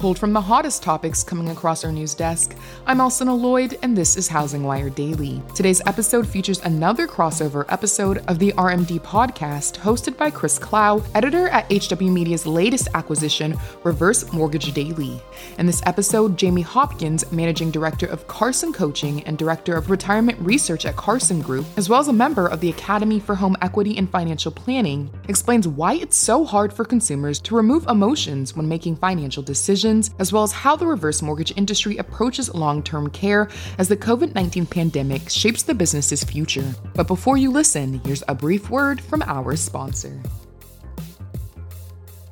Pulled from the hottest topics coming across our news desk, I'm Alcynna Lloyd, and this is Housing Wire Daily. Today's episode features another crossover episode of the RMD Podcast, hosted by Chris Clow, editor at HW Media's latest acquisition, Reverse Mortgage Daily. In this episode, Jamie Hopkins, managing director of Carson Coaching and director of retirement research at Carson Group, as well as a member of the Academy for Home Equity in Financial Planning, explains why it's so hard for consumers to remove emotions when making financial decisions, as well as how the reverse mortgage industry approaches long-term care as the COVID-19 pandemic shapes the business's future. But before you listen, here's a brief word from our sponsor.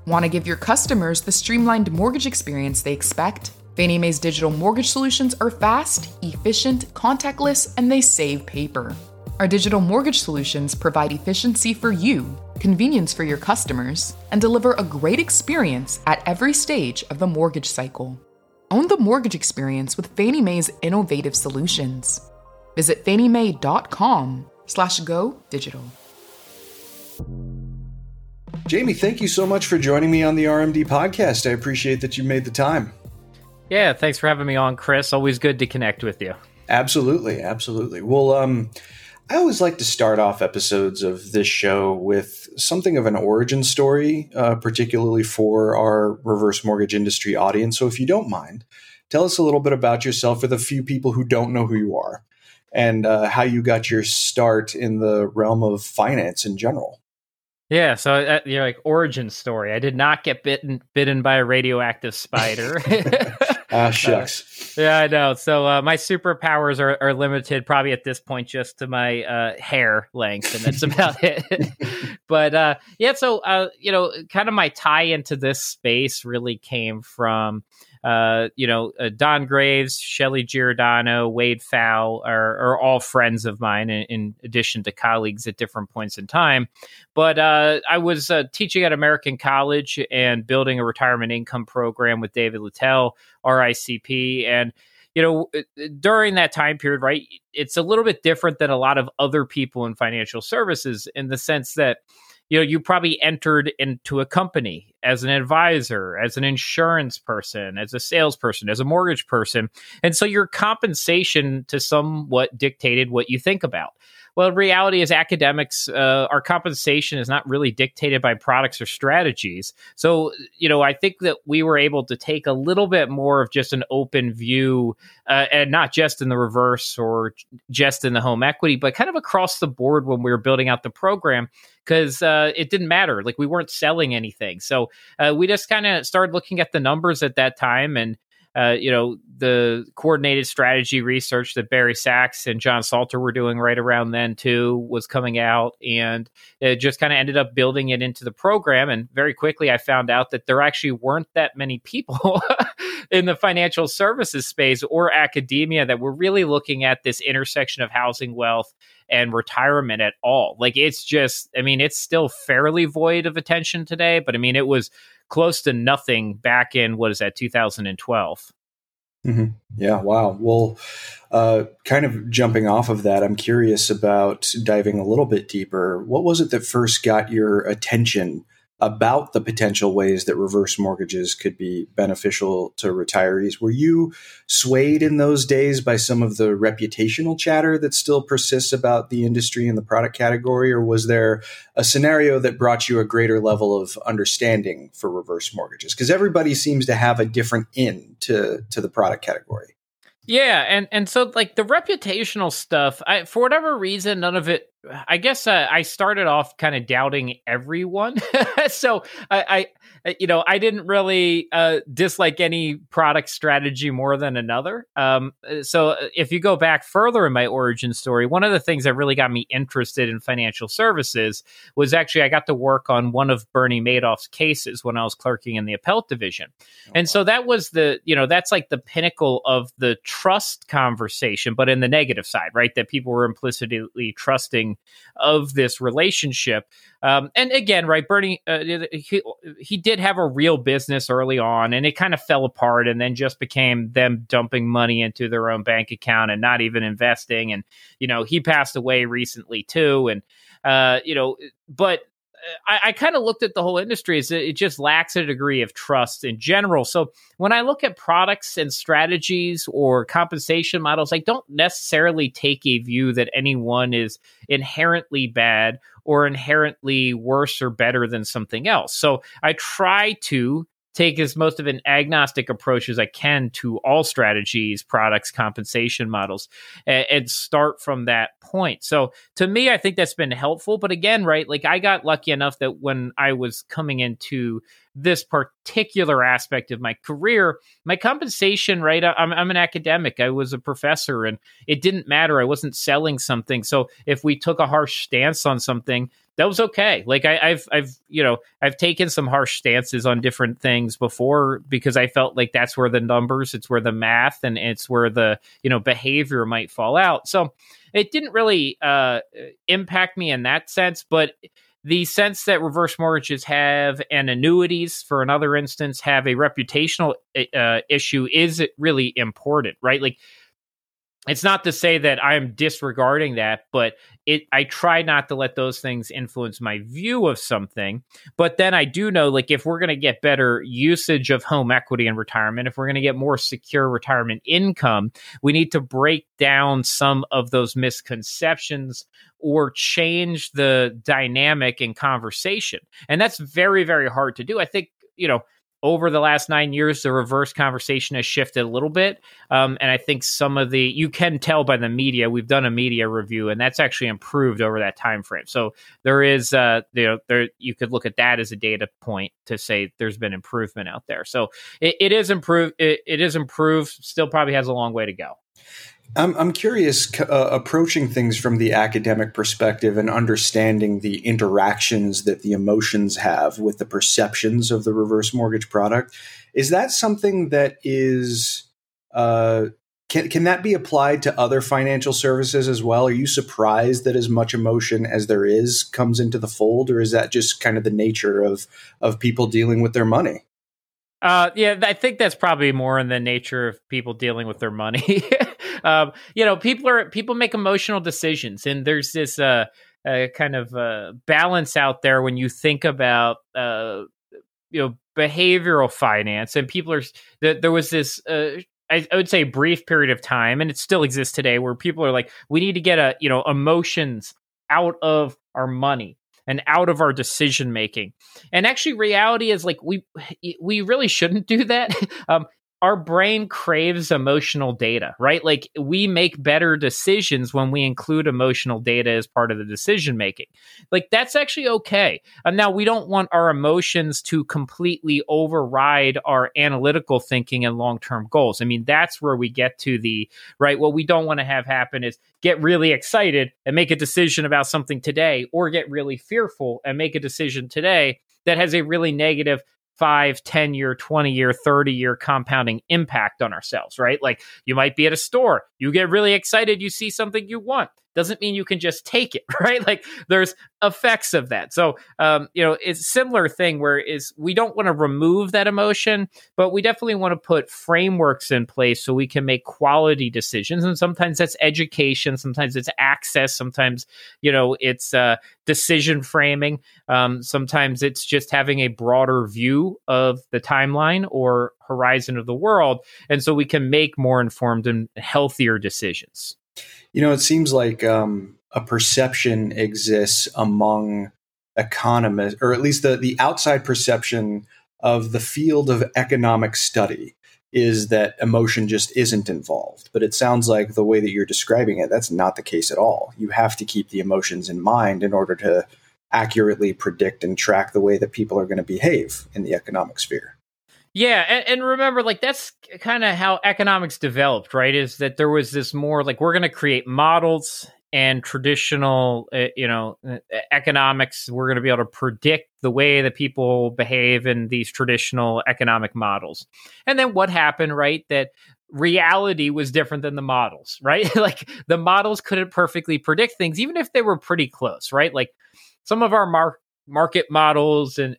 Want to give your customers the streamlined mortgage experience they expect? Fannie Mae's digital mortgage solutions are fast, efficient, contactless, and they save paper. Our digital mortgage solutions provide efficiency for you, convenience for your customers, and deliver a great experience at every stage of the mortgage cycle. Own the mortgage experience with Fannie Mae's innovative solutions. Visit fanniemae.com/go digital. Jamie, thank you so much for joining me on the RMD Podcast. I appreciate that you made the time. Yeah, thanks for having me on, Chris. Always good to connect with you. Absolutely, absolutely. Well, I always like to start off episodes of this show with something of an origin story, particularly for our reverse mortgage industry audience. So if you don't mind, tell us a little bit about yourself for the few people who don't know who you are and how you got your start in the realm of finance in general. Yeah, so like origin story. I did not get bitten by a radioactive spider. Ah, shucks. Yeah, I know. So my superpowers are limited probably at this point just to my hair length, and that's about it. But kind of my tie into this space really came from, Don Graves, Shelley Giordano, Wade Fowle are all friends of mine in addition to colleagues at different points in time. But I was teaching at American College and building a retirement income program with David Littell, RICP. And, during that time period, right, it's a little bit different than a lot of other people in financial services in the sense that, you probably entered into a company as an advisor, as an insurance person, as a salesperson, as a mortgage person. And so your compensation to somewhat dictated what you think about. Well, the reality is academics, our compensation is not really dictated by products or strategies. So, I think that we were able to take a little bit more of just an open view and not just in the reverse or just in the home equity, but kind of across the board when we were building out the program. Because it didn't matter. Like, we weren't selling anything. So we just kind of started looking at the numbers at that time. And, the coordinated strategy research that Barry Sachs and John Salter were doing right around then, too, was coming out. And it just kind of ended up building it into the program. And very quickly, I found out that there actually weren't that many people in the financial services space or academia that were really looking at this intersection of housing, wealth, and retirement at all. Like, it's just, it's still fairly void of attention today, but it was close to nothing back in, 2012. Mm-hmm. Yeah. Wow. Well, kind of jumping off of that, I'm curious about diving a little bit deeper. What was it that first got your attention about the potential ways that reverse mortgages could be beneficial to retirees? Were you swayed in those days by some of the reputational chatter that still persists about the industry and the product category, or was there a scenario that brought you a greater level of understanding for reverse mortgages? Because everybody seems to have a different in to the product category. Yeah, and so, like, the reputational stuff, for whatever reason, none of it I guess I started off kind of doubting everyone. So I didn't really dislike any product strategy more than another. So if you go back further in my origin story, one of the things that really got me interested in financial services was actually I got to work on one of Bernie Madoff's cases when I was clerking in the appellate division. Oh, and wow. So that was that's like the pinnacle of the trust conversation, but in the negative side, right? That people were implicitly trusting of this relationship. And again, right, Bernie, he did have a real business early on, and it kind of fell apart and then just became them dumping money into their own bank account and not even investing. And, he passed away recently too. And, but I kind of looked at the whole industry as it just lacks a degree of trust in general. So when I look at products and strategies or compensation models, I don't necessarily take a view that anyone is inherently bad or inherently worse or better than something else. So I try to take as most of an agnostic approach as I can to all strategies, products, compensation models, and start from that point. So to me, I think that's been helpful. But again, right, like I got lucky enough that when I was coming into this particular aspect of my career, my compensation, right, I'm an academic. I was a professor and it didn't matter. I wasn't selling something. So if we took a harsh stance on something, that was okay. Like I've taken some harsh stances on different things before because I felt like that's where the numbers, it's where the math, and it's where the, behavior might fall out. So it didn't really impact me in that sense, but the sense that reverse mortgages have and annuities, for another instance, have a reputational issue is really important, right? Like, it's not to say that I'm disregarding that, but I try not to let those things influence my view of something. But then I do know, like, if we're going to get better usage of home equity in retirement, if we're going to get more secure retirement income, we need to break down some of those misconceptions or change the dynamic in conversation. And that's very, very hard to do. I think, over the last 9 years, the reverse conversation has shifted a little bit. And I think you can tell by the media, we've done a media review and that's actually improved over that time frame. So there is, you could look at that as a data point to say there's been improvement out there. So it is improved. It is improved, still probably has a long way to go. I'm curious, approaching things from the academic perspective and understanding the interactions that the emotions have with the perceptions of the reverse mortgage product. Is that something that is, can that be applied to other financial services as well? Are you surprised that as much emotion as there is comes into the fold, or is that just kind of the nature of people dealing with their money? Yeah, I think that's probably more in the nature of people dealing with their money. People make emotional decisions, and there's this kind of balance out there when you think about behavioral finance, and people are there was this. I would say brief period of time, and it still exists today, where people are like, we need to get emotions out of our money and out of our decision making. And actually reality is like, we really shouldn't do that. Our brain craves emotional data, right? Like we make better decisions when we include emotional data as part of the decision making. Like that's actually okay. And now we don't want our emotions to completely override our analytical thinking and long-term goals. I mean, that's where we get to the right. What we don't want to have happen is get really excited and make a decision about something today, or get really fearful and make a decision today that has a really negative 5, 10-year, 20-year, 30-year compounding impact on ourselves, right? Like you might be at a store, you get really excited, you see something you want. Doesn't mean you can just take it, right? Like there's effects of that. So, it's a similar thing where we don't want to remove that emotion, but we definitely want to put frameworks in place so we can make quality decisions. And sometimes that's education. Sometimes it's access. Sometimes, it's decision framing. Sometimes it's just having a broader view of the timeline or horizon of the world. And so we can make more informed and healthier decisions. It seems like a perception exists among economists, or at least the outside perception of the field of economic study, is that emotion just isn't involved. But it sounds like the way that you're describing it, that's not the case at all. You have to keep the emotions in mind in order to accurately predict and track the way that people are going to behave in the economic sphere. Yeah. And remember, like, that's kind of how economics developed, right? Is that there was this more like, we're going to create models and traditional, economics, we're going to be able to predict the way that people behave in these traditional economic models. And then what happened, right? That reality was different than the models, right? Like the models couldn't perfectly predict things, even if they were pretty close, right? Like some of our market models and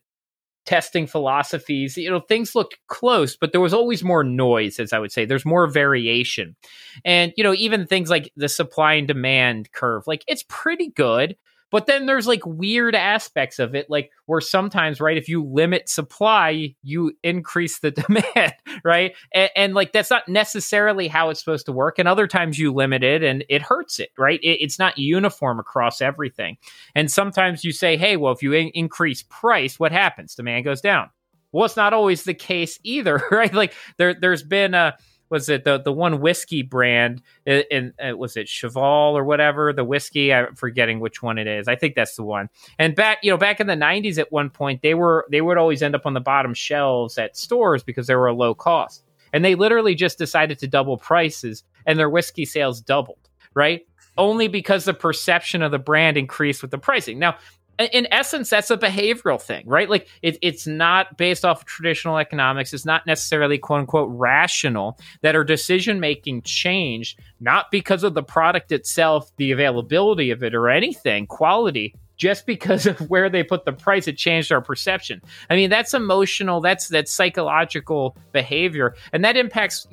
testing philosophies, things looked close, but there was always more noise, as I would say. There's more variation. And, even things like the supply and demand curve, like it's pretty good, but then there's like weird aspects of it, like where sometimes, right, if you limit supply, you increase the demand, right? And like, that's not necessarily how it's supposed to work. And other times you limit it and it hurts it, right? It's not uniform across everything. And sometimes you say, hey, well, if you increase price, what happens? Demand goes down. Well, it's not always the case either, right? Like there's been a, was it the one whiskey brand, and was it Cheval or whatever, the whiskey? I'm forgetting which one it is. I think that's the one. And back in the 90s at one point, they would always end up on the bottom shelves at stores because they were a low cost. And they literally just decided to double prices and their whiskey sales doubled, right? Only because the perception of the brand increased with the pricing. Now, in essence, that's a behavioral thing, right? Like it's not based off of traditional economics. It's not necessarily quote unquote rational that our decision making changed, not because of the product itself, the availability of it or anything, quality, just because of where they put the price, it changed our perception. I mean, that's emotional. That's psychological behavior. And that impacts,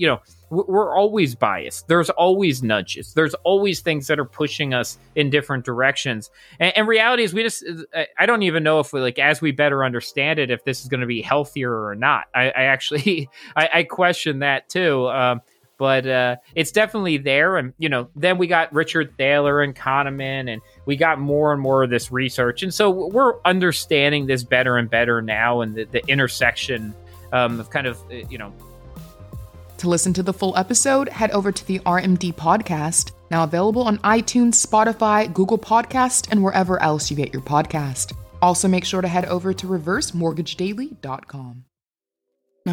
we're always biased. There's always nudges. There's always things that are pushing us in different directions. And reality is I don't even know if we, like, as we better understand it, if this is going to be healthier or not. I actually question that too. But it's definitely there. And, then we got Richard Thaler and Kahneman, and we got more and more of this research. And so we're understanding this better and better now, and the intersection of kind of, To listen to the full episode, head over to the RMD Podcast, now available on iTunes, Spotify, Google Podcast, and wherever else you get your podcast. Also, make sure to head over to reversemortgagedaily.com. Now,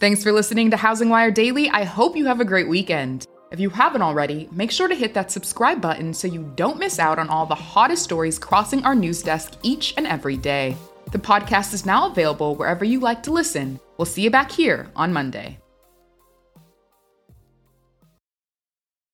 Thanks for listening to Housing Wire Daily. I hope you have a great weekend. If you haven't already, make sure to hit that subscribe button so you don't miss out on all the hottest stories crossing our news desk each and every day. The podcast is now available wherever you like to listen. We'll see you back here on Monday.